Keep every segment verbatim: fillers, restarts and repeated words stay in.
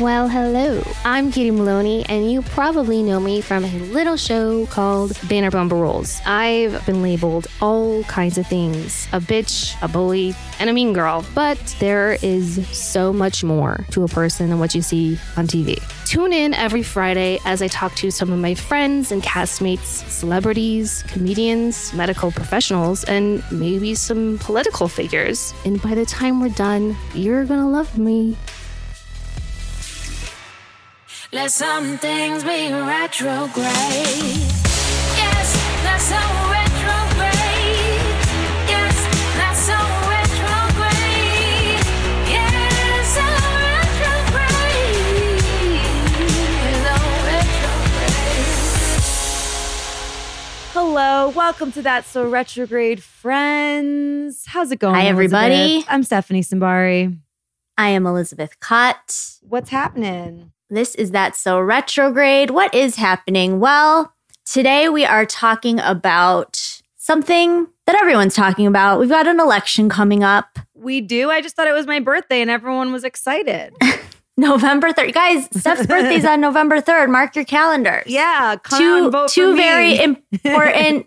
Well, hello. I'm Katie Maloney, and you probably know me from a little show called Bannerbumper Rules. I've been labeled all kinds of things. A bitch, a bully, and a mean girl. But there is so much more to a person than what you see on T V. Tune in every Friday as I talk to some of my friends and castmates, celebrities, comedians, medical professionals, and maybe some political figures. And by the time we're done, you're gonna love me. Let some things be retrograde. Yes, that's so retrograde. Yes, that's so retrograde. Yes, so retrograde. Hello, retrograde. Hello, welcome to That's So Retrograde, friends. How's it going? Hi, everybody. Elizabeth? I'm Stephanie Simbari. I am Elizabeth Cott. What's happening? This is That's So Retrograde. What is happening? Well, today we are talking about something that everyone's talking about. We've got an election coming up. We do? I just thought it was my birthday and everyone was excited. November third. Guys, Steph's birthday's on November third. Mark your calendars. Yeah, come two, on, vote Two for very me. important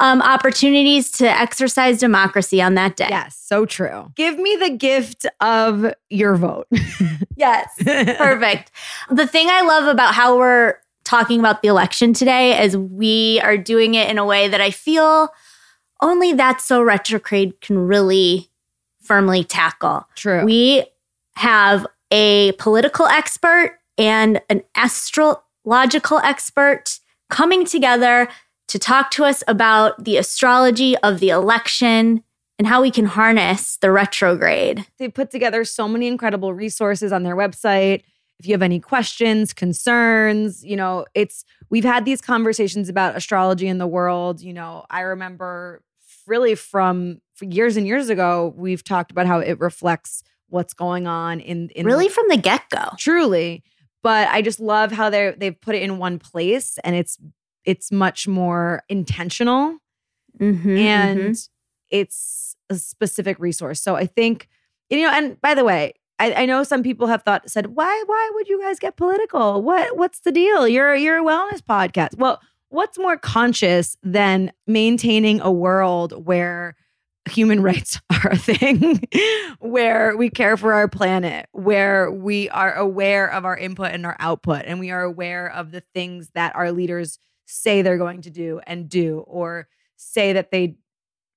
um, opportunities to exercise democracy on that day. Yes, so true. Give me the gift of your vote. Yes. Perfect. The thing I love about how we're talking about the election today is we are doing it in a way that I feel only That's So Retrograde can really firmly tackle. True. We have a political expert and an astrological expert coming together to talk to us about the astrology of the election and how we can harness the retrograde. They put together so many incredible resources on their website. If you have any questions, concerns, you know, it's, we've had these conversations about astrology in the world. You know, I remember really from years and years ago, we've talked about how it reflects what's going on in, in really from the get-go. Truly. But I just love how they they've put it in one place and it's, it's much more intentional. Mm-hmm, and mm-hmm. it's, a specific resource. So I think, you know, and by the way, I, I know some people have thought, said, why, why would you guys get political? What, what's the deal? You're, you're a wellness podcast. Well, what's more conscious than maintaining a world where human rights are a thing, where we care for our planet, where we are aware of our input and our output, and we are aware of the things that our leaders say they're going to do and do, or say that they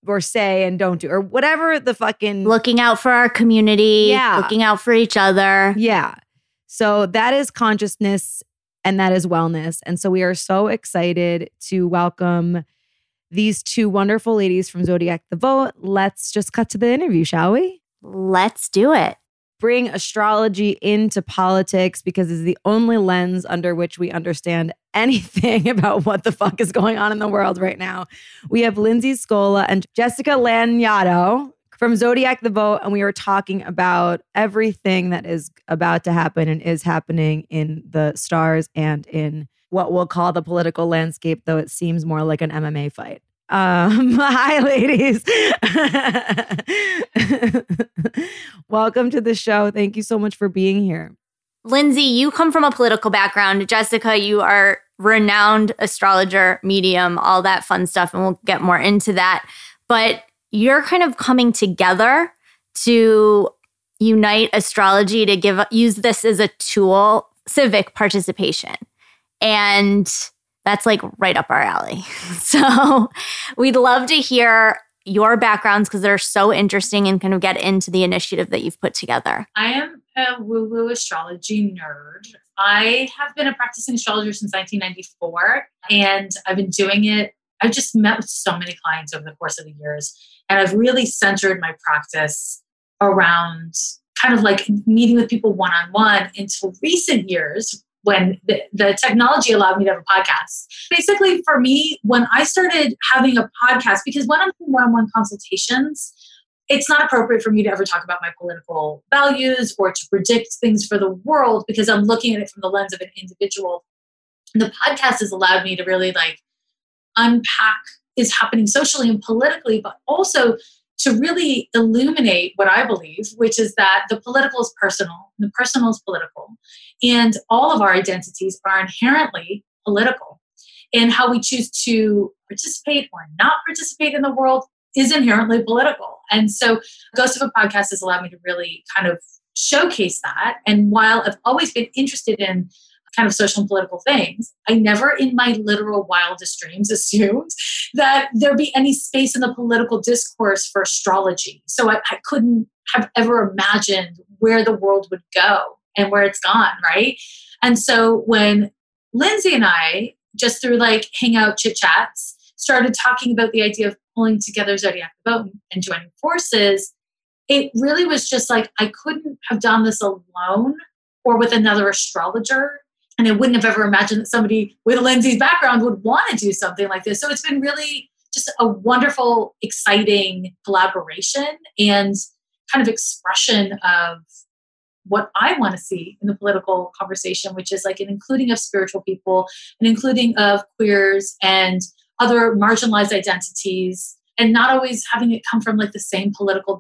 or say and don't do, or whatever the fucking... Looking out for our community. Yeah. Looking out for each other. Yeah. So that is consciousness and that is wellness. And so we are so excited to welcome these two wonderful ladies from Zodiac the Vote. Let's just cut to the interview, shall we? Let's do it. Bring astrology into politics because it's the only lens under which we understand anything about what the fuck is going on in the world right now. We have Lindsay Scola and Jessica Lanyadoo from Zodiac the Vote, and we are talking about everything that is about to happen and is happening in the stars and in what we'll call the political landscape, though it seems more like an M M A fight. Um, hi, ladies. Welcome to the show. Thank you so much for being here. Lindsay, you come from a political background. Jessica, you are renowned astrologer, medium, all that fun stuff, and we'll get more into that. But you're kind of coming together to unite astrology to give use this as a tool, civic participation. And that's like right up our alley. So we'd love to hear your backgrounds because they're so interesting and kind of get into the initiative that you've put together. I am a woo-woo astrology nerd. I have been a practicing astrologer since nineteen ninety-four, and I've been doing it. I've just met with so many clients over the course of the years, and I've really centered my practice around kind of like meeting with people one-on-one until recent years, when the, the technology allowed me to have a podcast. Basically, for me, when I started having a podcast, because when I'm doing one-on-one consultations, it's not appropriate for me to ever talk about my political values or to predict things for the world because I'm looking at it from the lens of an individual. And the podcast has allowed me to really like unpack is happening socially and politically, but also to really illuminate what I believe, which is that the political is personal, and the personal is political, and all of our identities are inherently political. And how we choose to participate or not participate in the world is inherently political. And so Ghost of a Podcast has allowed me to really kind of showcase that. And while I've always been interested in kind of social and political things, I never in my literal wildest dreams assumed that there'd be any space in the political discourse for astrology. So I, I couldn't have ever imagined where the world would go and where it's gone, right? And so when Lindsay and I, just through like hangout chit-chats, started talking about the idea of pulling together Zodiac the Vote and joining forces, it really was just like, I couldn't have done this alone or with another astrologer. And I wouldn't have ever imagined that somebody with Lindsay's background would want to do something like this. So it's been really just a wonderful, exciting collaboration and kind of expression of what I want to see in the political conversation, which is like an including of spiritual people, an including of queers and other marginalized identities, and not always having it come from like the same political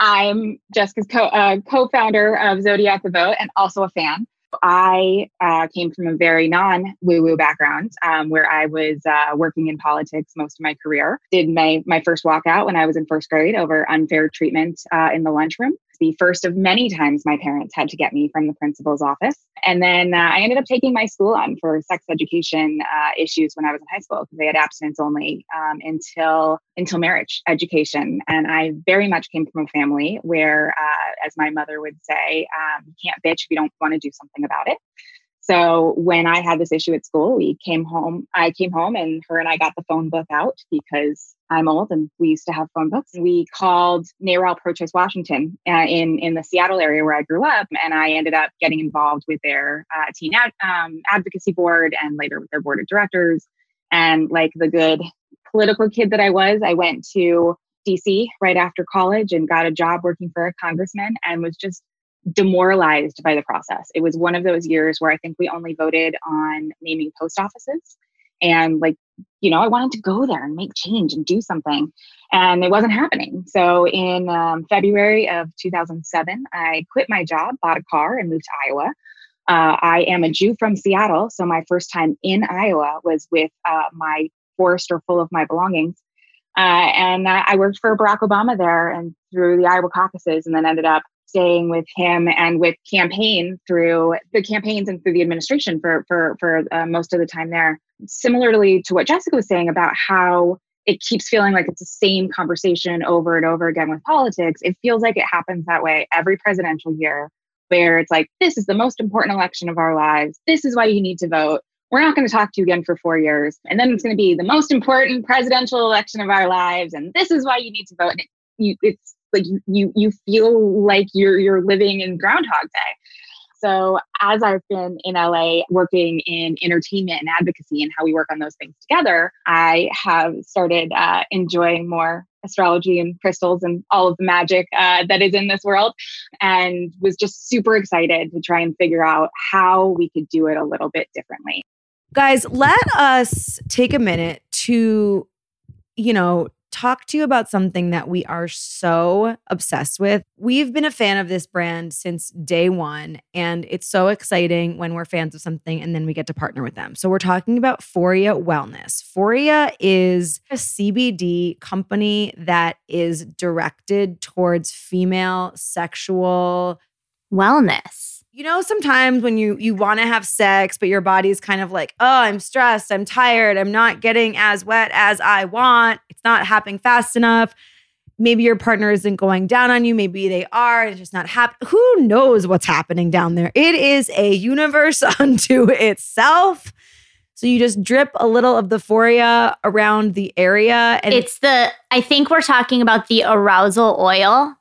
dialogue. I'm Jessica's co- uh, co-founder of Zodiac the Vote and also a fan. I uh, came from a very non-woo-woo background um, where I was uh, working in politics most of my career. Did my, my first walkout when I was in first grade over unfair treatment uh, in the lunchroom. The first of many times my parents had to get me from the principal's office. And then uh, I ended up taking my school on for sex education uh, issues when I was in high school, because they had abstinence only um, until until marriage education. And I very much came from a family where, uh, as my mother would say, um, you can't bitch if you don't want to do something about it. So when I had this issue at school, we came home, I came home and her and I got the phone book out, because I'm old and we used to have phone books. We called NARAL Pro-Choice Washington uh, in, in the Seattle area where I grew up. And I ended up getting involved with their uh, teen ad, um, advocacy board and later with their board of directors. And like the good political kid that I was, I went to D C right after college and got a job working for a congressman and was just demoralized by the process. It was one of those years where I think we only voted on naming post offices. And like, you know, I wanted to go there and make change and do something. And it wasn't happening. So in um, February of two thousand seven, I quit my job, bought a car and moved to Iowa. Uh, I am a Jew from Seattle. So my first time in Iowa was with uh, my Forester full of my belongings. Uh, and I worked for Barack Obama there and through the Iowa caucuses, and then ended up staying with him and with campaign through the campaigns and through the administration for for for uh, most of the time there. Similarly to what Jessica was saying about how it keeps feeling like it's the same conversation over and over again with politics, it feels like it happens that way every presidential year, where it's like, this is the most important election of our lives. This is why you need to vote. We're not going to talk to you again for four years. And then it's going to be the most important presidential election of our lives. And this is why you need to vote. And it, you, it's Like you, you feel like you're you're living in Groundhog Day. So as I've been in L A working in entertainment and advocacy and how we work on those things together, I have started uh, enjoying more astrology and crystals and all of the magic uh, that is in this world, and was just super excited to try and figure out how we could do it a little bit differently. Guys, let us take a minute to, you know, talk to you about something that we are so obsessed with. We've been a fan of this brand since day one, and it's so exciting when we're fans of something and then we get to partner with them. So we're talking about Foria Wellness. Foria is a C B D company that is directed towards female sexual wellness. You know, sometimes when you you want to have sex, but your body's kind of like, oh, I'm stressed, I'm tired, I'm not getting as wet as I want, it's not happening fast enough. Maybe your partner isn't going down on you. Maybe they are. It's just not happening. Who knows what's happening down there? It is a universe unto itself. So you just drip a little of the Foria around the area. And it's the, I think we're talking about the arousal oil.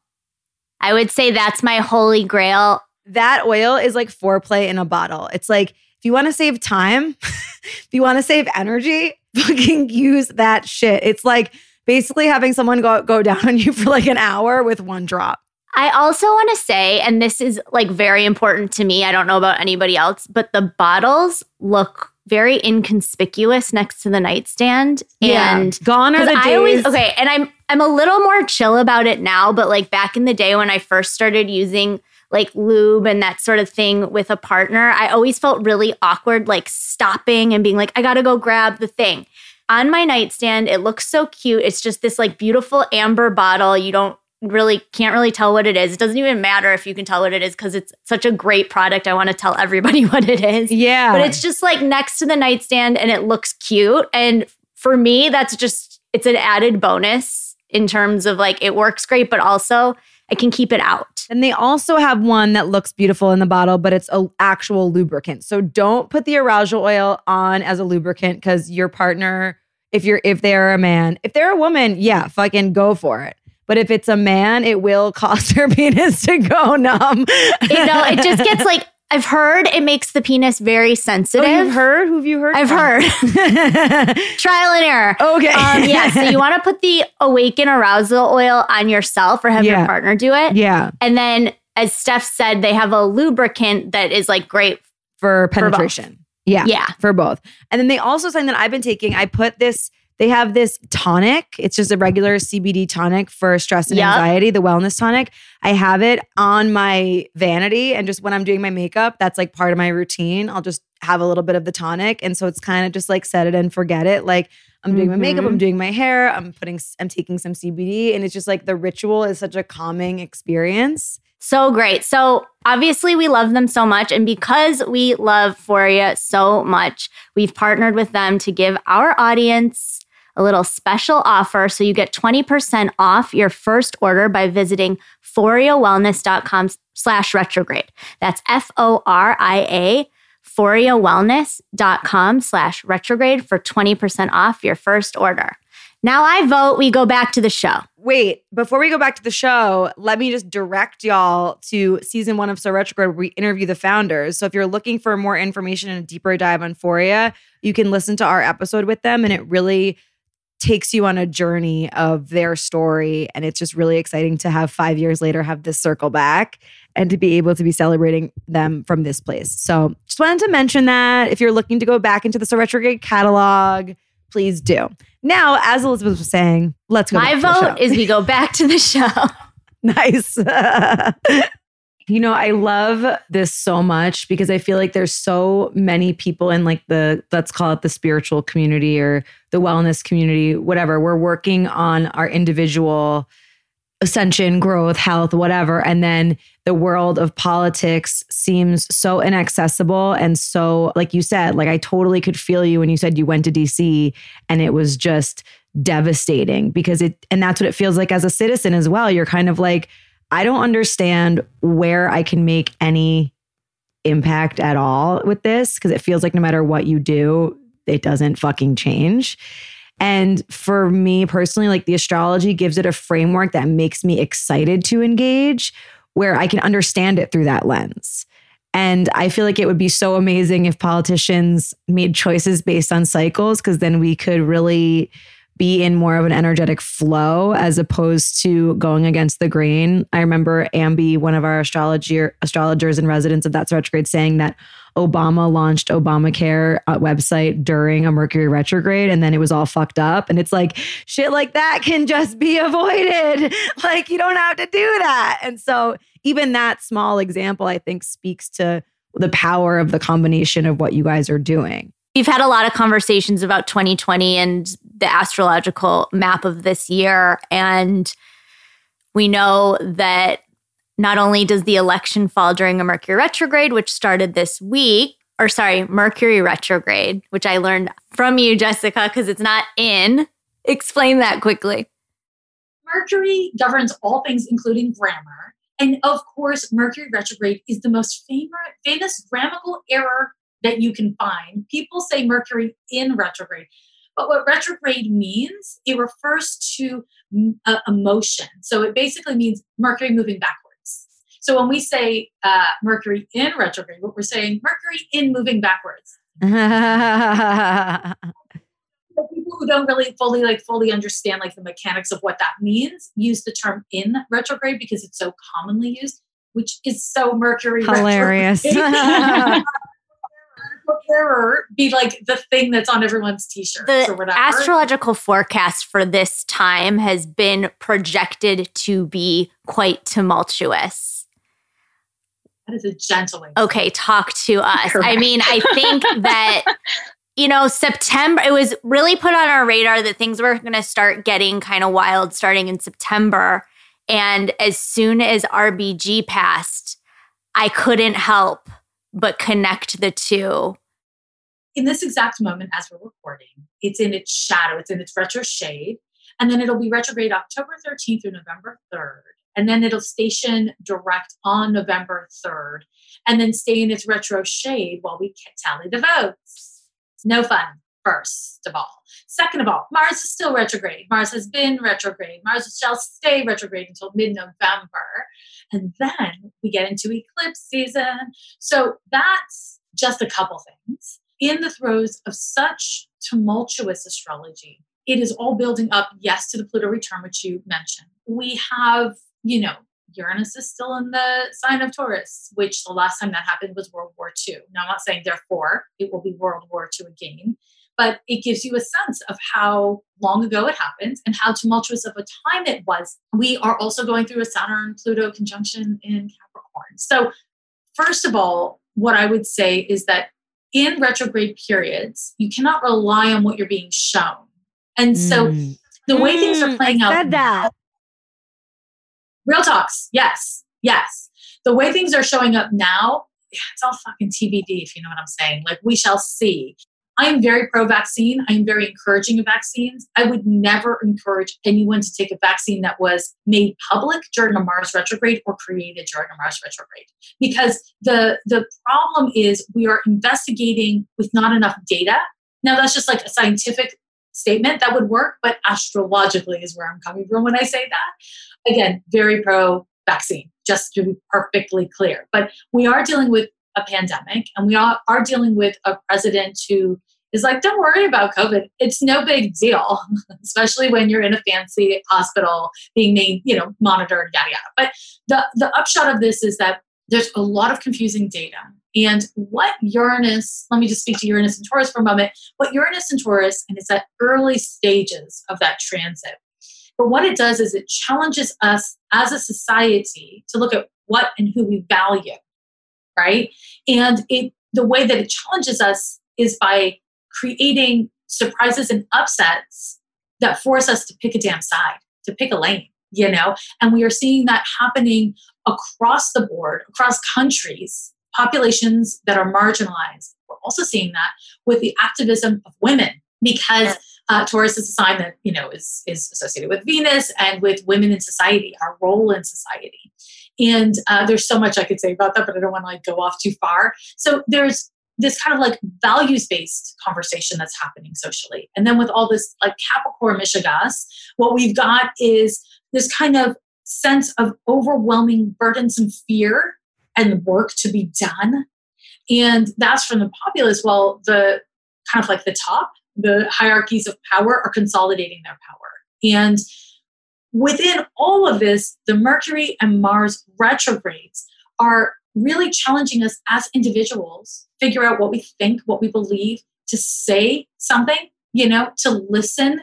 I would say that's my holy grail. That oil is like foreplay in a bottle. It's like, if you want to save time, if you want to save energy, fucking use that shit. It's like basically having someone go, go down on you for like an hour with one drop. I also want to say, and this is like very important to me, I don't know about anybody else, but the bottles look very inconspicuous next to the nightstand. Yeah. And gone are the days. I always, okay, and I'm I'm a little more chill about it now, but like back in the day when I first started using like lube and that sort of thing with a partner, I always felt really awkward, like stopping and being like, I gotta go grab the thing. On my nightstand, it looks so cute. It's just this like beautiful amber bottle. You don't really, can't really tell what it is. It doesn't even matter if you can tell what it is because it's such a great product. I want to tell everybody what it is. Yeah. But it's just like next to the nightstand and it looks cute. And for me, that's just, it's an added bonus in terms of like, it works great, but also I can keep it out. And they also have one that looks beautiful in the bottle, but it's an actual lubricant. So don't put the arousal oil on as a lubricant because your partner, if you're if they're a man, if they're a woman, yeah, fucking go for it. But if it's a man, it will cause their penis to go numb. You know, it just gets like, I've heard it makes the penis very sensitive. Oh, you've heard? Who have you heard? I've from? heard. Trial and error. Okay. Um, yeah, so you want to put the Awaken Arousal Oil on yourself or have yeah. your partner do it. Yeah. And then, as Steph said, they have a lubricant that is like great for penetration. For both. Yeah. Yeah. For both. And then they also, something that I've been taking, I put this... They have this tonic. It's just a regular C B D tonic for stress and yep. anxiety, the wellness tonic. I have it on my vanity. And just when I'm doing my makeup, that's like part of my routine. I'll just have a little bit of the tonic. And so it's kind of just like set it and forget it. Like I'm doing mm-hmm. my makeup, I'm doing my hair, I'm putting, I'm taking some C B D. And it's just like the ritual is such a calming experience. So great. So obviously we love them so much. And because we love Foria so much, we've partnered with them to give our audience a little special offer. So you get twenty percent off your first order by visiting foria wellness dot com slash retrograde. That's F O R I A, foria wellness dot com slash retrograde for twenty percent off your first order. Now I vote we go back to the show. Wait, before we go back to the show, let me just direct y'all to season one of So Retrograde, where we interview the founders. So if you're looking for more information and a deeper dive on Foria, you can listen to our episode with them, and it really takes you on a journey of their story. And it's just really exciting to have five years later have this circle back and to be able to be celebrating them from this place. So just wanted to mention that if you're looking to go back into the So Retrograde catalog, please do. Now, as Elizabeth was saying, let's go My back vote to the show. Is we go back to the show. Nice. You know, I love this so much because I feel like there's so many people in like the, let's call it the spiritual community or the wellness community, whatever. We're working on our individual ascension, growth, health, whatever. And then the world of politics seems so inaccessible. And so, like you said, like I totally could feel you when you said you went to D C and it was just devastating because it, and that's what it feels like as a citizen as well. You're kind of like, I don't understand where I can make any impact at all with this because it feels like no matter what you do, it doesn't fucking change. And for me personally, like the astrology gives it a framework that makes me excited to engage where I can understand it through that lens. And I feel like it would be so amazing if politicians made choices based on cycles because then we could really be in more of an energetic flow as opposed to going against the grain. I remember Ambi, one of our astrologer, astrologers and residents of That's Retrograde, saying that Obama launched Obamacare website during a Mercury retrograde and then it was all fucked up. And it's like, shit like that can just be avoided. Like you don't have to do that. And so even that small example, I think speaks to the power of the combination of what you guys are doing. We've had a lot of conversations about twenty twenty and the astrological map of this year. And we know that not only does the election fall during a Mercury retrograde, which started this week, or sorry, Mercury retrograde, which I learned from you, Jessica, because it's not in. Explain that quickly. Mercury governs all things, including grammar. And of course, Mercury retrograde is the most fam- famous grammatical error that you can find. People say Mercury in retrograde. But what retrograde means, it refers to uh, emotion. So it basically means Mercury moving backwards. So when we say uh, Mercury in retrograde, what we're saying, Mercury in moving backwards. But people who don't really fully like fully understand like the mechanics of what that means use the term in retrograde because it's so commonly used, which is so Mercury. Hilarious. Retrograde. error be like the thing that's on everyone's t-shirt. The or astrological forecast for this time has been projected to be quite tumultuous. That is a gentleman. Okay, talk to us. Correct. I mean, I think that, you know, September, it was really put on our radar that things were going to start getting kind of wild starting in September. And as soon as R B G passed, I couldn't help but connect the two. In this exact moment, as we're recording, it's in its shadow, it's in its retro shade. And then it'll be retrograde October thirteenth through November third. And then it'll station direct on November third and then stay in its retro shade while we tally the votes. No fun, first of all. Second of all, Mars is still retrograde. Mars has been retrograde. Mars shall stay retrograde until mid-November. And then we get into eclipse season. So that's just a couple things. In the throes of such tumultuous astrology, it is all building up, yes, to the Pluto return, which you mentioned. We have... You know, Uranus is still in the sign of Taurus, which the last time that happened was World War Two. Now, I'm not saying, therefore, it will be World War Two again, but it gives you a sense of how long ago it happened and how tumultuous of a time it was. We are also going through a Saturn-Pluto conjunction in Capricorn. So, first of all, what I would say is that in retrograde periods, you cannot rely on what you're being shown. And so mm. the way mm, things are playing I said out... That. Real talks. Yes. Yes. The way things are showing up now, it's all fucking T B D, if you know what I'm saying. Like, we shall see. I am very pro-vaccine. I am very encouraging of vaccines. I would never encourage anyone to take a vaccine that was made public during a Mars retrograde or created during a Mars retrograde. Because the, the problem is we are investigating with not enough data. Now, that's just like a scientific statement that would work, but astrologically is where I'm coming from when I say that. Again, very pro-vaccine, just to be perfectly clear. But we are dealing with a pandemic, and we are, are dealing with a president who is like, don't worry about COVID. It's no big deal, especially when you're in a fancy hospital being named, you know, monitored, yada, yada. But the, the upshot of this is that there's a lot of confusing data. And what Uranus, let me just speak to Uranus and Taurus for a moment, what Uranus and Taurus, and it's at early stages of that transit. But what it does is it challenges us as a society to look at what and who we value, right? And it the way that it challenges us is by creating surprises and upsets that force us to pick a damn side, to pick a lane, you know? And we are seeing that happening across the board, across countries. Populations that are marginalized. We're also seeing that with the activism of women, because uh, Taurus is a sign that, you know, is, is associated with Venus and with women in society, our role in society. And uh, there's so much I could say about that, but I don't want to like go off too far. So there's this kind of like values-based conversation that's happening socially. And then with all this like Capricorn Mishigas, what we've got is this kind of sense of overwhelming burdensome fear and work to be done. And that's from the populace. Well, the kind of like the top, the hierarchies of power are consolidating their power. And within all of this, the Mercury and Mars retrogrades are really challenging us as individuals, figure out what we think, what we believe, to say something, you know, to listen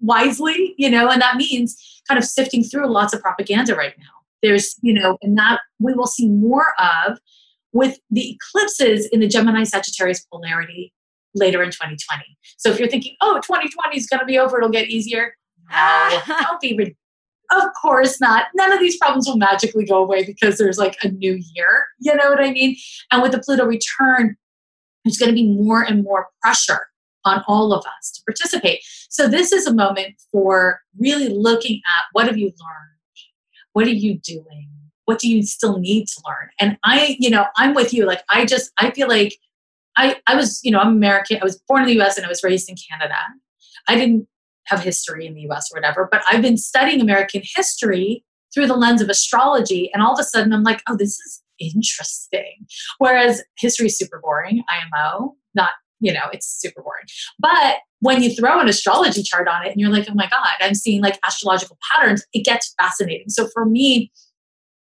wisely, you know, and that means kind of sifting through lots of propaganda right now. There's, you know, and that we will see more of with the eclipses in the Gemini-Sagittarius polarity later in twenty twenty. So if you're thinking, oh, twenty twenty is going to be over, it'll get easier. No, don't be ridiculous. Of course not. None of these problems will magically go away because there's like a new year. You know what I mean? And with the Pluto return, there's going to be more and more pressure on all of us to participate. So this is a moment for really looking at what have you learned? What are you doing? What do you still need to learn? And I, you know, I'm with you. Like, I just, I feel like I, I was, you know, I'm American. I was born in the U S and I was raised in Canada. I didn't have history in the U S or whatever, but I've been studying American history through the lens of astrology. And all of a sudden I'm like, oh, this is interesting. Whereas history is super boring. I M O, not, you know, it's super boring. But when you throw an astrology chart on it and you're like, oh my God, I'm seeing like astrological patterns, it gets fascinating. So for me,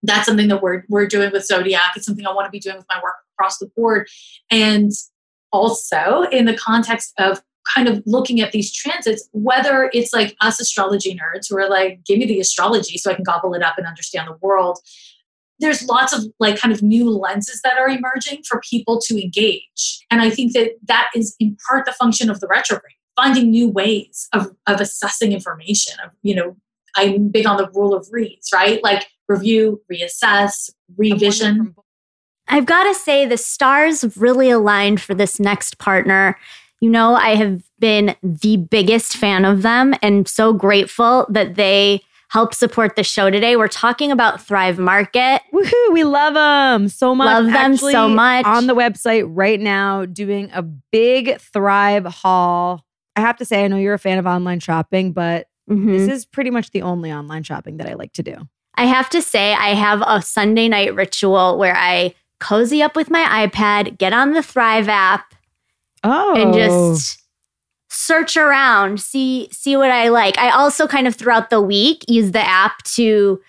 that's something that we're, we're doing with Zodiac. It's something I want to be doing with my work across the board. And also in the context of kind of looking at these transits, whether it's like us astrology nerds who are like, give me the astrology so I can gobble it up and understand the world. There's lots of like kind of new lenses that are emerging for people to engage. And I think that that is in part the function of the retrograde, finding new ways of, of assessing information. Of, you know, I'm big on the rule of reads, right? Like review, reassess, revision. I've got to say the stars really aligned for this next partner. You know, I have been the biggest fan of them and so grateful that they help support the show today. We're talking about Thrive Market. Woohoo! We love them so much. Love them Actually, so much. On the website right now, doing a big Thrive haul. I have to say, I know you're a fan of online shopping, but mm-hmm. this is pretty much the only online shopping that I like to do. I have to say, I have a Sunday night ritual where I cozy up with my iPad, get on the Thrive app, oh. and just search around, see see what I like. I also kind of throughout the week use the app to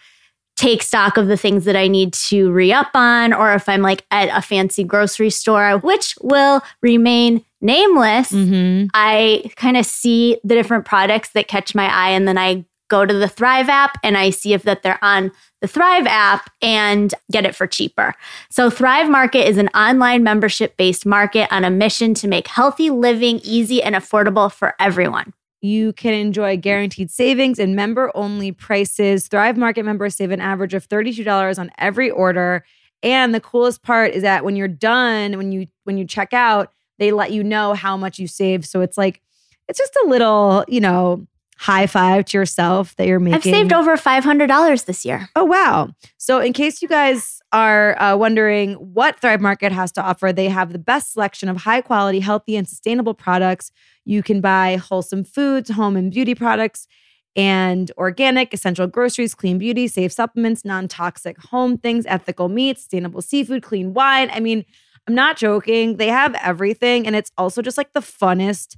take stock of the things that I need to re-up on, or if I'm like at a fancy grocery store, which will remain nameless, mm-hmm. I kind of see the different products that catch my eye, and then I go to the Thrive app and I see if that they're on the Thrive app and get it for cheaper. So Thrive Market is an online membership-based market on a mission to make healthy living easy and affordable for everyone. You can enjoy guaranteed savings and member-only prices. Thrive Market members save an average of thirty-two dollars on every order. And the coolest part is that when you're done, when you when you check out, they let you know how much you saved. So it's like, it's just a little, you know, high five to yourself that you're making. I've saved over five hundred dollars this year. Oh, wow. So in case you guys are uh, wondering what Thrive Market has to offer, they have the best selection of high quality, healthy, and sustainable products. You can buy wholesome foods, home and beauty products, and organic, essential groceries, clean beauty, safe supplements, non-toxic home things, ethical meats, sustainable seafood, clean wine. I mean, I'm not joking. They have everything. And it's also just like the funnest.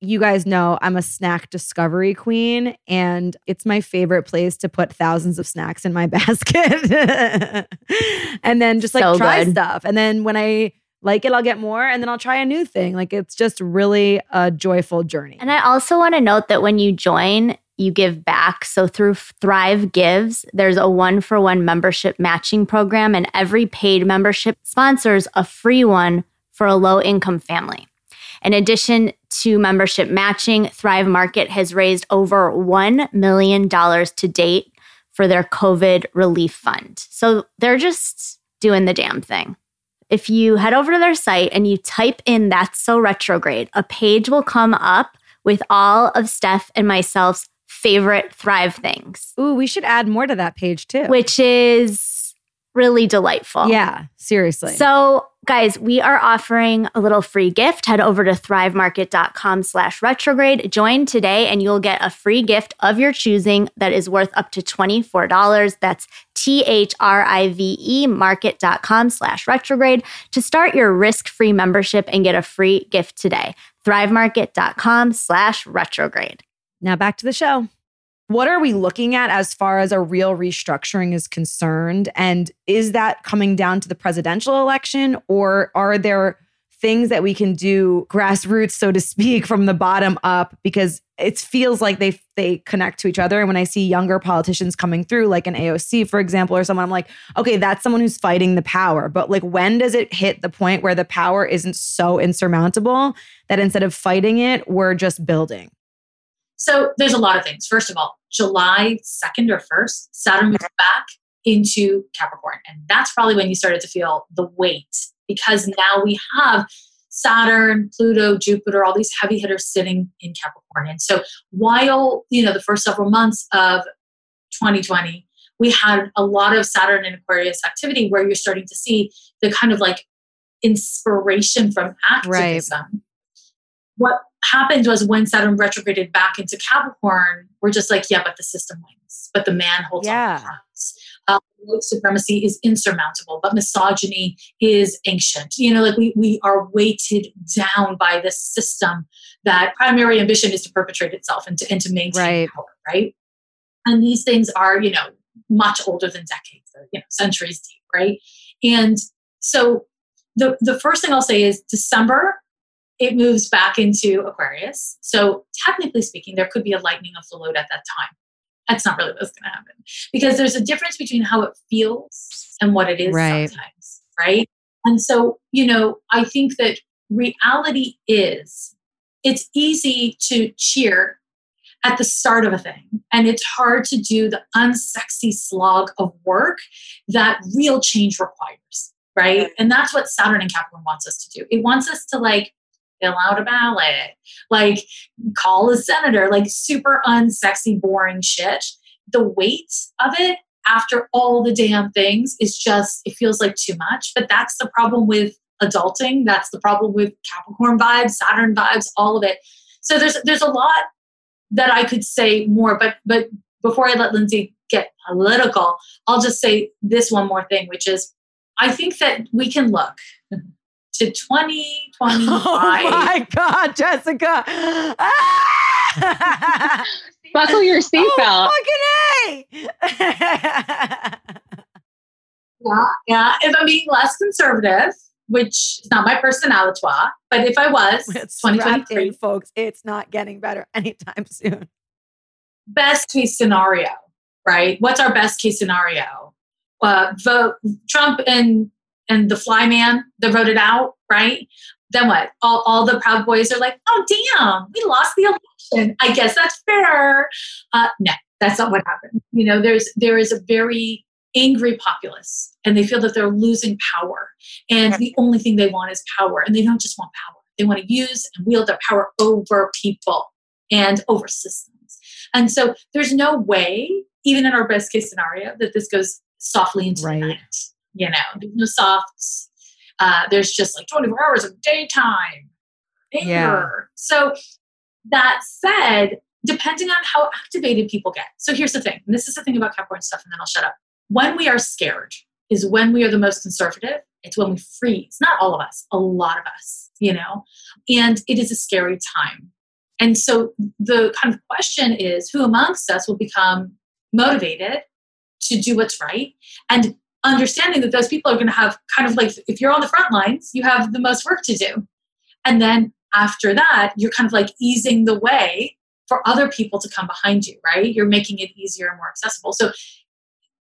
You guys know I'm a snack discovery queen, and it's my favorite place to put thousands of snacks in my basket. And then just like so try good. stuff. And then when I like it, I'll get more, and then I'll try a new thing. Like it's just really a joyful journey. And I also want to note that when you join, you give back. So through Thrive Gives, there's a one-for-one membership matching program, and every paid membership sponsors a free one for a low-income family. In addition to membership matching, Thrive Market has raised over one million dollars to date for their COVID relief fund. So they're just doing the damn thing. If you head over to their site and you type in That's So Retrograde, a page will come up with all of Steph and myself's favorite Thrive things. Ooh, we should add more to that page too. Which is really delightful. Yeah, seriously. So guys, we are offering a little free gift. Head over to thrivemarket.com slash retrograde. Join today and you'll get a free gift of your choosing that is worth up to twenty-four dollars. That's T H R I V E market.com slash retrograde to start your risk-free membership and get a free gift today. Thrivemarket.com slash retrograde. Now back to the show. What are we looking at as far as a real restructuring is concerned? And is that coming down to the presidential election, or are there things that we can do grassroots, so to speak, from the bottom up? Because it feels like they they connect to each other. And when I see younger politicians coming through, like an A O C, for example, or someone, I'm like, okay, that's someone who's fighting the power. But like, when does it hit the point where the power isn't so insurmountable that instead of fighting it, we're just building? So there's a lot of things. First of all, July second or first, Saturn moves back into Capricorn. And that's probably when you started to feel the weight, because now we have Saturn, Pluto, Jupiter, all these heavy hitters sitting in Capricorn. And so while, you know, the first several months of twenty twenty, we had a lot of Saturn and Aquarius activity where you're starting to see the kind of like inspiration from activism. Right. What happened was when Saturn retrograded back into Capricorn, we're just like, yeah, but the system wins, but the man holds yeah. on to us. Uh, white supremacy is insurmountable, but misogyny is ancient. You know, like we we are weighted down by this system that primary ambition is to perpetrate itself and to, and to maintain right. power, right? And these things are, you know, much older than decades, or, you know, centuries deep, right? And so the, the first thing I'll say is December, it moves back into Aquarius. So technically speaking, there could be a lightening of the load at that time. That's not really what's going to happen because there's a difference between how it feels and what it is right. sometimes, right? And so, you know, I think that reality is it's easy to cheer at the start of a thing, and it's hard to do the unsexy slog of work that real change requires, right? right. And that's what Saturn and Capricorn wants us to do. It wants us to like, fill out a ballot, like call a senator, like super unsexy, boring shit. The weight of it after all the damn things is just, it feels like too much. But that's the problem with adulting. That's the problem with Capricorn vibes, Saturn vibes, all of it. So there's there's a lot that I could say more, but but before I let Lindsay get political, I'll just say this one more thing, which is I think that we can look to twenty twenty-five. Oh my God, Jessica. Ah! Buckle your seatbelt. Oh, fucking A. yeah, yeah. If I'm being less conservative, which is not my personality, but if I was, it's twenty twenty-three. In, folks, it's not getting better anytime soon. Best case scenario, right? What's our best case scenario? Uh, vote Trump and and the fly man that voted out, right? Then what? All, all the Proud Boys are like, oh, damn, we lost the election. I guess that's fair. Uh, no, that's not what happened. You know, there's there is a very angry populace, and they feel that they're losing power. And the only thing they want is power. And they don't just want power. They want to use and wield their power over people and over systems. And so there's no way, even in our best case scenario, that this goes softly into right. the night. You know, there's no softs. Uh, there's just like twenty-four hours of daytime. Anger. Yeah. So that said, depending on how activated people get. So here's the thing. And this is the thing about Capricorn stuff, and then I'll shut up. When we are scared is when we are the most conservative. It's when we freeze. Not all of us. A lot of us, you know. And it is a scary time. And so the kind of question is, who amongst us will become motivated to do what's right? And understanding that those people are going to have kind of like, if you're on the front lines, you have the most work to do. And then after that, you're kind of like easing the way for other people to come behind you, right? You're making it easier and more accessible. So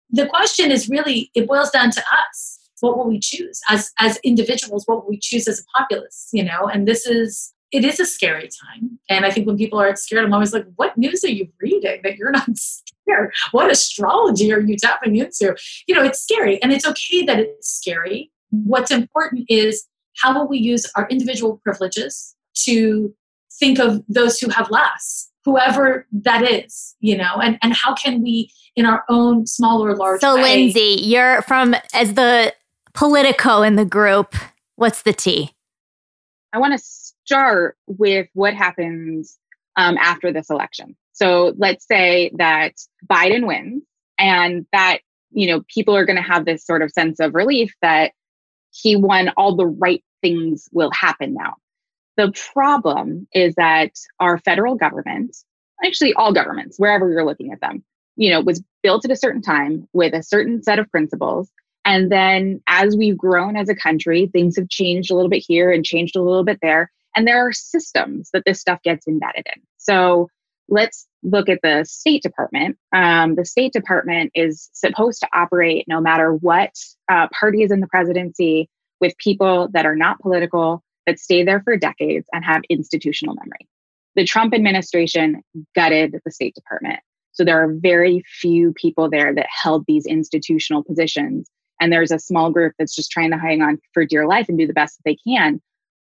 the question is really, it boils down to us. What will we choose as, as individuals? What will we choose as a populace, you know? And this is, it is a scary time. And I think when people are scared, I'm always like, what news are you reading that you're not scared? What astrology are you tapping into? You know, it's scary. And it's okay that it's scary. What's important is how will we use our individual privileges to think of those who have less, whoever that is, you know, and, and how can we in our own small or large so way. Lindsay, you're from, as the Politico in the group, what's the tea? I want to start with what happens um, after this election. So let's say that Biden wins and that, you know, people are going to have this sort of sense of relief that he won, all the right things will happen now. The problem is that our federal government, actually all governments, wherever you're looking at them, you know, was built at a certain time with a certain set of principles. And then as we've grown as a country, things have changed a little bit here and changed a little bit there. And there are systems that this stuff gets embedded in. So let's look at the State Department. Um, the State Department is supposed to operate no matter what uh, party is in the presidency with people that are not political, that stay there for decades and have institutional memory. The Trump administration gutted the State Department. So there are very few people there that held these institutional positions. And there's a small group that's just trying to hang on for dear life and do the best that they can.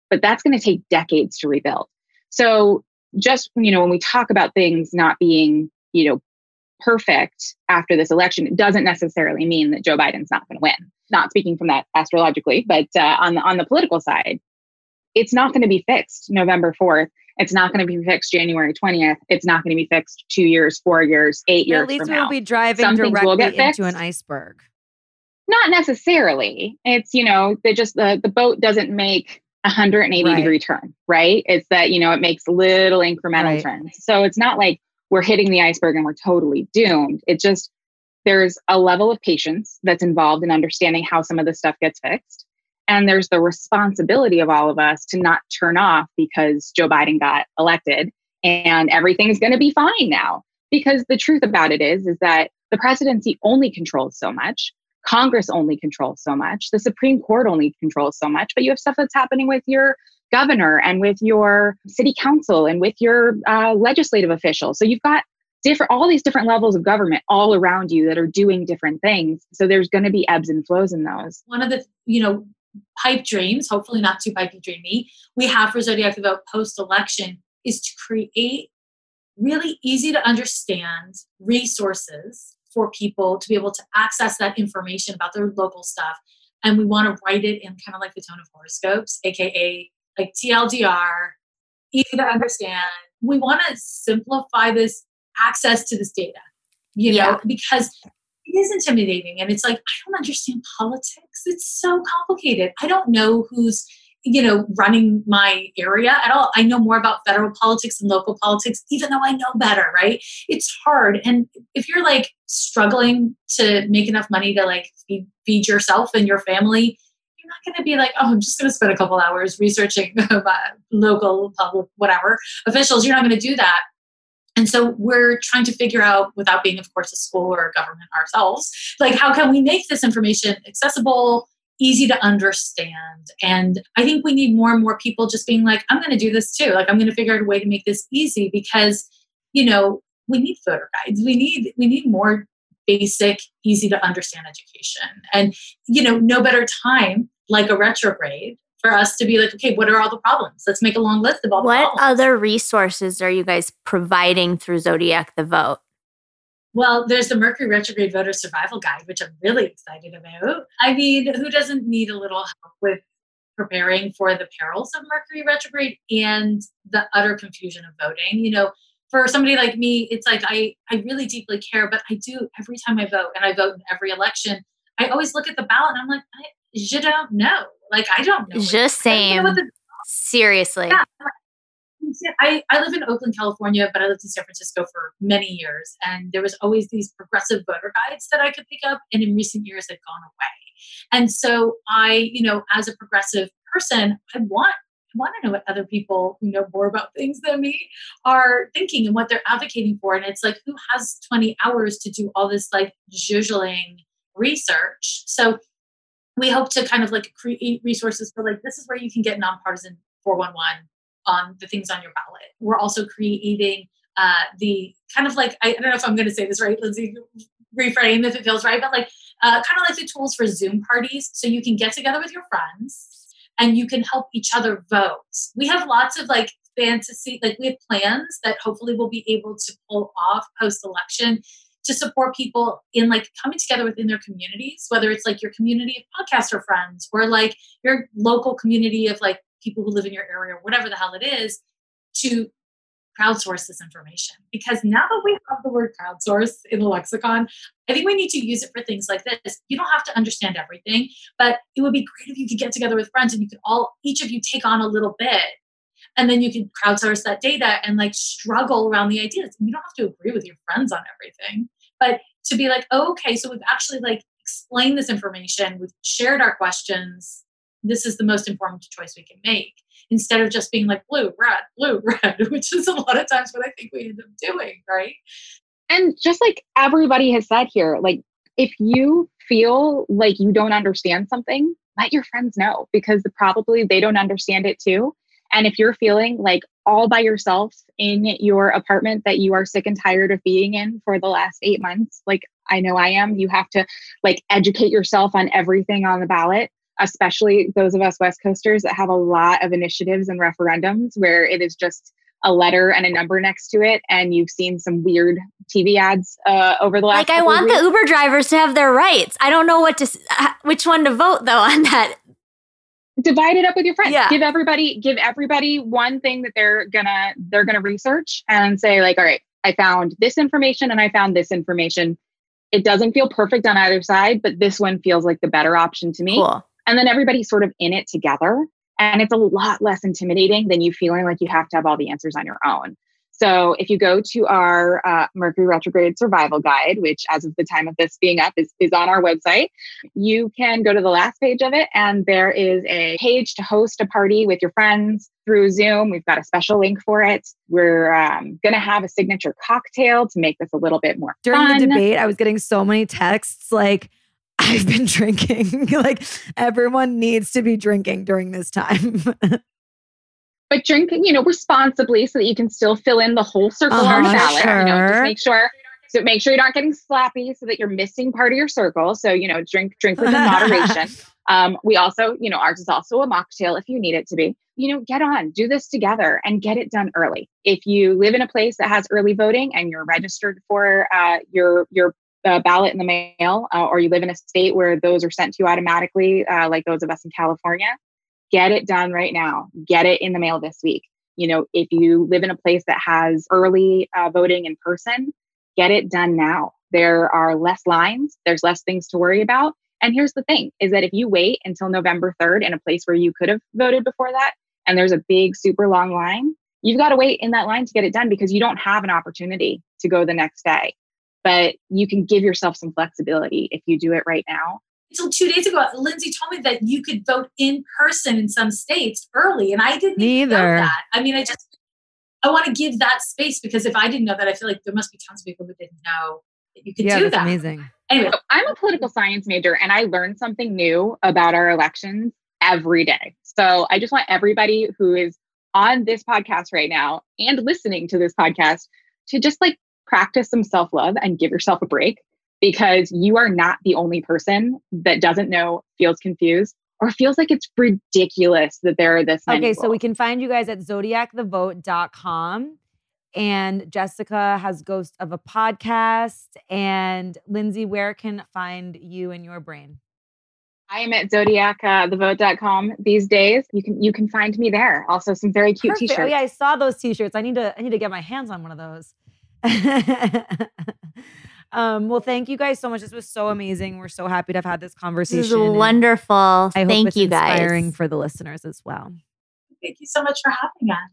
But that's going to take decades to rebuild. So just, you know, when we talk about things not being, you know, perfect after this election, it doesn't necessarily mean that Joe Biden's not going to win. Not speaking from that astrologically, but uh, on the, on the political side, it's not going to be fixed November fourth. It's not going to be fixed January twentieth. It's not going to be fixed two years, four years, eight years from now. At least we'll be driving Some directly into fixed. An iceberg. Not necessarily. It's, you know, they just the, the boat doesn't make a one hundred eighty right. degree turn, right? It's that, you know, it makes little incremental right. turns. So it's not like we're hitting the iceberg and we're totally doomed. It just, there's a level of patience that's involved in understanding how some of this stuff gets fixed. And there's the responsibility of all of us to not turn off because Joe Biden got elected and everything's going to be fine now. Because the truth about it is, is that the presidency only controls so much. Congress only controls so much. The Supreme Court only controls so much. But you have stuff that's happening with your governor and with your city council and with your uh, legislative officials. So you've got different, all these different levels of government all around you that are doing different things. So there's going to be ebbs and flows in those. One of the, you know, pipe dreams, hopefully not too pipey dreamy, we have for Zodiac the Vote post-election is to create really easy to understand resources for people to be able to access that information about their local stuff. And we want to write it in kind of like the tone of horoscopes, A K A like T L D R, easy to understand. We want to simplify this access to this data, you yeah. know, because it is intimidating. And it's like, I don't understand politics. It's so complicated. I don't know who's, you know, running my area at all. I know more about federal politics and local politics, even though I know better, right? It's hard. And if you're like struggling to make enough money to like feed yourself and your family, you're not going to be like, oh, I'm just going to spend a couple hours researching about local, public, whatever officials. You're not going to do that. And so we're trying to figure out, without being, of course, a school or a government ourselves, like how can we make this information accessible, easy to understand? And I think we need more and more people just being like, I'm going to do this too. Like, I'm going to figure out a way to make this easy because, you know, we need voter guides. We need, we need more basic, easy to understand education. And, you know, no better time, like a retrograde, for us to be like, okay, what are all the problems? Let's make a long list of all the what problems. What other resources are you guys providing through Zodiac the Vote? Well, there's the Mercury Retrograde Voter Survival Guide, which I'm really excited about. I mean, who doesn't need a little help with preparing for the perils of Mercury Retrograde and the utter confusion of voting? You know, for somebody like me, it's like I, I really deeply care, but I do every time I vote, and I vote in every election. I always look at the ballot and I'm like, I je don't know. Like, I don't know. Just same. Know Seriously. Yeah. I, I live in Oakland, California, but I lived in San Francisco for many years. And there was always these progressive voter guides that I could pick up. And in recent years, they've gone away. And so I, you know, as a progressive person, I want, I want to know what other people who know more about things than me are thinking and what they're advocating for. And it's like, who has twenty hours to do all this like zhuzhling research? So we hope to kind of like create resources for like, this is where you can get nonpartisan four one one on the things on your ballot. We're also creating uh, the kind of like, I don't know if I'm going to say this right, Lindsay, reframe if it feels right, but like uh, kind of like the tools for Zoom parties. So you can get together with your friends and you can help each other vote. We have lots of like fantasy, like we have plans that hopefully we'll be able to pull off post-election to support people in like coming together within their communities, whether it's like your community of podcaster friends or like your local community of like people who live in your area or whatever the hell it is, to crowdsource this information. Because now that we have the word crowdsource in the lexicon, I think we need to use it for things like this. You don't have to understand everything, but it would be great if you could get together with friends and you could all, each of you take on a little bit. And then you can crowdsource that data and like struggle around the ideas. You don't have to agree with your friends on everything, but to be like, oh, okay, so we've actually like explained this information. We've shared our questions. This is the most informed choice we can make, instead of just being like blue, red, blue, red, which is a lot of times what I think we end up doing, right? And just like everybody has said here, like if you feel like you don't understand something, let your friends know, because probably they don't understand it too. And if you're feeling like all by yourself in your apartment that you are sick and tired of being in for the last eight months, like I know I am, you have to like educate yourself on everything on the ballot, especially those of us West Coasters that have a lot of initiatives and referendums where it is just a letter and a number next to it. And you've seen some weird T V ads uh, over the last like I want weeks. The Uber drivers to have their rights. I don't know what to, which one to vote though on that. Divide it up with your friends. Yeah. Give everybody, give everybody one thing that they're gonna, they're gonna research and say like, all right, I found this information and I found this information. It doesn't feel perfect on either side, but this one feels like the better option to me. Cool. And then everybody's sort of in it together. And it's a lot less intimidating than you feeling like you have to have all the answers on your own. So if you go to our uh, Mercury Retrograde Survival Guide, which as of the time of this being up is, is on our website, you can go to the last page of it. And there is a page to host a party with your friends through Zoom. We've got a special link for it. We're um, going to have a signature cocktail to make this a little bit more During fun. During the debate, I was getting so many texts like, I've been drinking. Like everyone needs to be drinking during this time. But drinking, you know, responsibly so that you can still fill in the whole circle uh-huh, on the ballot. Sure. You know, just make sure, so make sure you're not getting slappy so that you're missing part of your circle. So, you know, drink, drink with moderation. Um, we also, you know, ours is also a mocktail if you need it to be. You know, get on, do this together and get it done early. If you live in a place that has early voting and you're registered for uh, your, your Uh, ballot in the mail, uh, or you live in a state where those are sent to you automatically, uh, like those of us in California, get it done right now. Get it in the mail this week. You know, if you live in a place that has early uh, voting in person, get it done now. There are less lines. There's less things to worry about. And here's the thing is that if you wait until November third in a place where you could have voted before that, and there's a big, super long line, you've got to wait in that line to get it done because you don't have an opportunity to go the next day. But you can give yourself some flexibility if you do it right now. Until two days ago, Lindsay told me that you could vote in person in some states early. And I didn't Neither. know that. I mean, I just, I want to give that space because if I didn't know that, I feel like there must be tons of people who didn't know that you could yeah, do that's that. Amazing. Anyway, so I'm a political science major and I learned something new about our elections every day. So I just want everybody who is on this podcast right now and listening to this podcast to just like, practice some self-love and give yourself a break because you are not the only person that doesn't know, feels confused, or feels like it's ridiculous that there are this many. Okay, people. So we can find you guys at zodiac the vote dot com. And Jessica has Ghost of a Podcast. And Lindsay, where can find you and your brain? I am at zodiac the vote dot com these days. You can you can find me there. Also some very cute Perfect. t-shirts. Oh, yeah, I saw those t-shirts. I need to I need to get my hands on one of those. um, well, thank you guys so much. This was so amazing. We're so happy to have had this conversation. This is wonderful. I hope thank it's you guys. Inspiring for the listeners as well. Thank you so much for having us.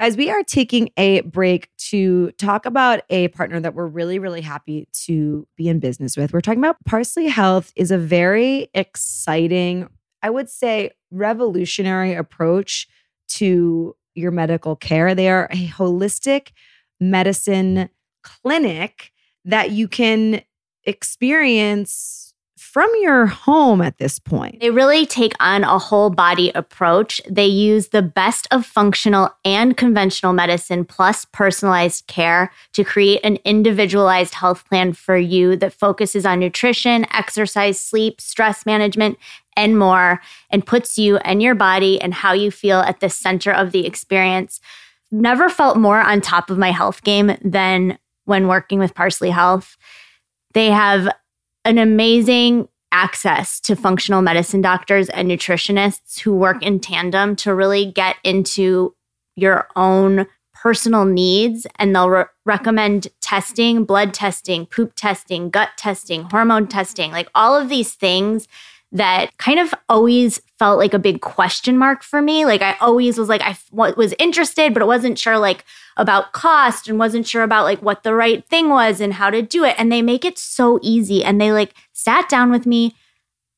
Guys, we are taking a break to talk about a partner that we're really, really happy to be in business with. We're talking about Parsley Health is a very exciting, I would say, revolutionary approach to your medical care. They are a holistic medicine clinic that you can experience from your home at this point. They really take on a whole body approach. They use the best of functional and conventional medicine plus personalized care to create an individualized health plan for you that focuses on nutrition, exercise, sleep, stress management, and more, and puts you and your body and how you feel at the center of the experience. Never felt more on top of my health game than when working with Parsley Health. They have an amazing access to functional medicine doctors and nutritionists who work in tandem to really get into your own personal needs. And they'll re- recommend testing, blood testing, poop testing, gut testing, hormone testing, like all of these things that kind of always felt like a big question mark for me. Like I always was like, I f- was interested, but I wasn't sure like about cost and wasn't sure about like what the right thing was and how to do it. And they make it so easy. And they like sat down with me,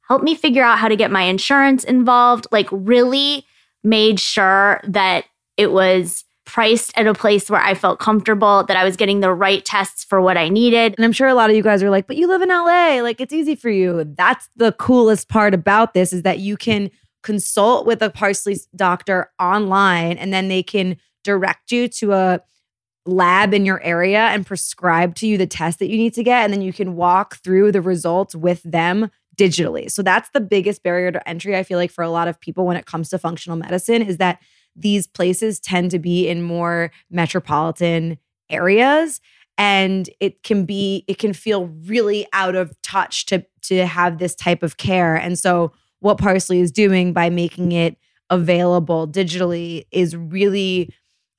helped me figure out how to get my insurance involved, like really made sure that it was priced at a place where I felt comfortable, that I was getting the right tests for what I needed. And I'm sure a lot of you guys are like, but you live in L A, like it's easy for you. That's the coolest part about this is that you can consult with a Parsley doctor online and then they can direct you to a lab in your area and prescribe to you the test that you need to get. And then you can walk through the results with them digitally. So that's the biggest barrier to entry, I feel like, for a lot of people when it comes to functional medicine is that these places tend to be in more metropolitan areas and it can be, it can feel really out of touch to, to have this type of care. And so what Parsley is doing by making it available digitally is really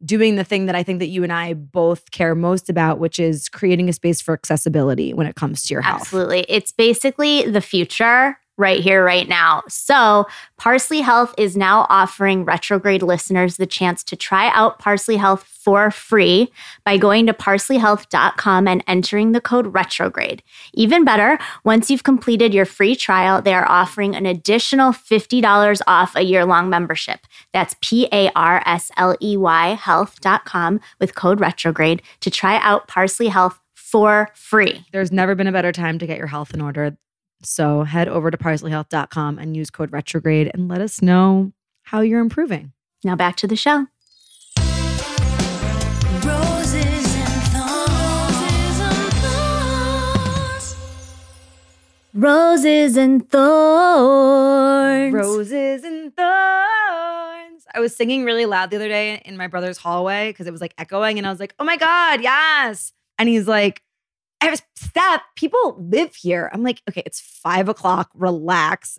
doing the thing that I think that you and I both care most about, which is creating a space for accessibility when it comes to your health. Absolutely. It's basically the future right here, right now. So Parsley Health is now offering retrograde listeners the chance to try out Parsley Health for free by going to parsley health dot com and entering the code retrograde. Even better, once you've completed your free trial, they are offering an additional fifty dollars off a year-long membership. That's P A R S L E Y health dot com with code retrograde to try out Parsley Health for free. There's never been a better time to get your health in order. So head over to parsley health dot com and use code retrograde and let us know how you're improving. Now back to the show. Roses and thorns. Roses and thorns. Roses and thorns. I was singing really loud the other day in my brother's hallway because it was like echoing, and I was like, oh my God, yes. And he's like, Steph, people live here. I'm like, okay, it's five o'clock, relax.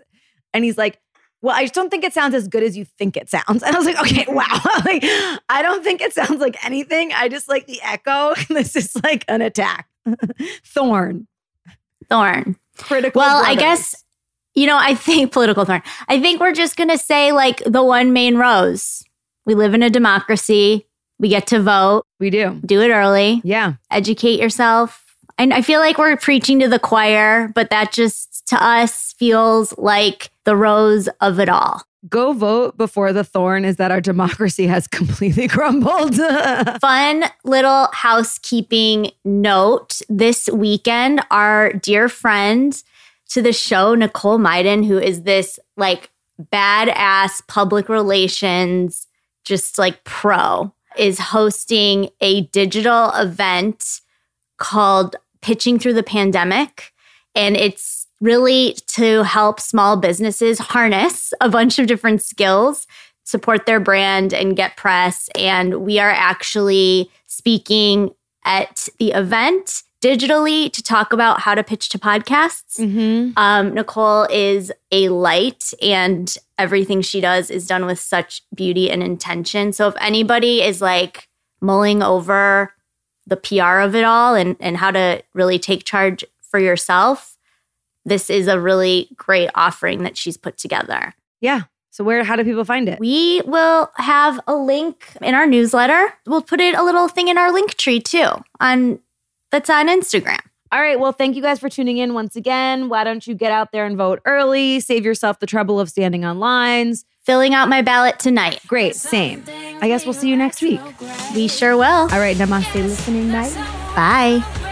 And he's like, well, I just don't think it sounds as good as you think it sounds. And I was like, okay, wow. Like, I don't think it sounds like anything. I just like the echo. This is like an attack. Thorn. Thorn. Critical. Well, brothers. I guess, you know, I think political thorn. I think we're just going to say like the one main rose. We live in a democracy. We get to vote. We do. Do it early. Yeah. Educate yourself. And I feel like we're preaching to the choir, but that just to us feels like the rose of it all. Go vote before the thorn is that our democracy has completely crumbled. Fun little housekeeping note. This weekend, our dear friend to the show, Nicole Myden, who is this like badass public relations, just like pro, is hosting a digital event called Pitching Through the Pandemic. And it's really to help small businesses harness a bunch of different skills, support their brand, and get press. And we are actually speaking at the event digitally to talk about how to pitch to podcasts. Mm-hmm. Um, Nicole is a light, and everything she does is done with such beauty and intention. So if anybody is like mulling over the P R of it all and, and how to really take charge for yourself, this is a really great offering that she's put together. Yeah. So where, how do people find it? We will have a link in our newsletter. We'll put it a little thing in our link tree too, on that's on Instagram. All right. Well, thank you guys for tuning in once again. Why don't you get out there and vote early? Save yourself the trouble of standing on lines. Filling out my ballot tonight. Great. Same. I guess we'll see you next week. We sure will. All right. Namaste listening. Bye. Bye.